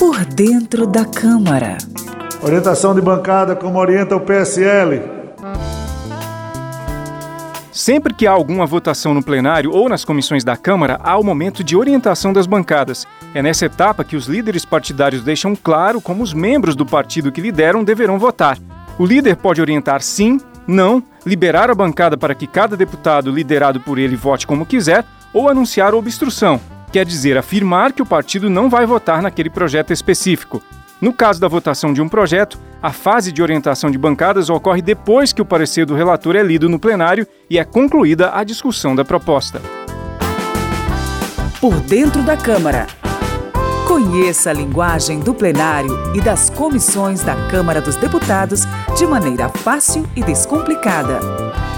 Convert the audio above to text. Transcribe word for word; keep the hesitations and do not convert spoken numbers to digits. Por dentro da Câmara. Orientação de bancada, como orienta o P S L. Sempre que há alguma votação no plenário ou nas comissões da Câmara, há o momento de orientação das bancadas. É nessa etapa que os líderes partidários deixam claro como os membros do partido que lideram deverão votar. O líder pode orientar sim, não, liberar a bancada para que cada deputado liderado por ele vote como quiser ou anunciar obstrução, quer dizer, afirmar que o partido não vai votar naquele projeto específico. No caso da votação de um projeto, a fase de orientação de bancadas ocorre depois que o parecer do relator é lido no plenário e é concluída a discussão da proposta. Por dentro da Câmara. Conheça a linguagem do plenário e das comissões da Câmara dos Deputados de maneira fácil e descomplicada.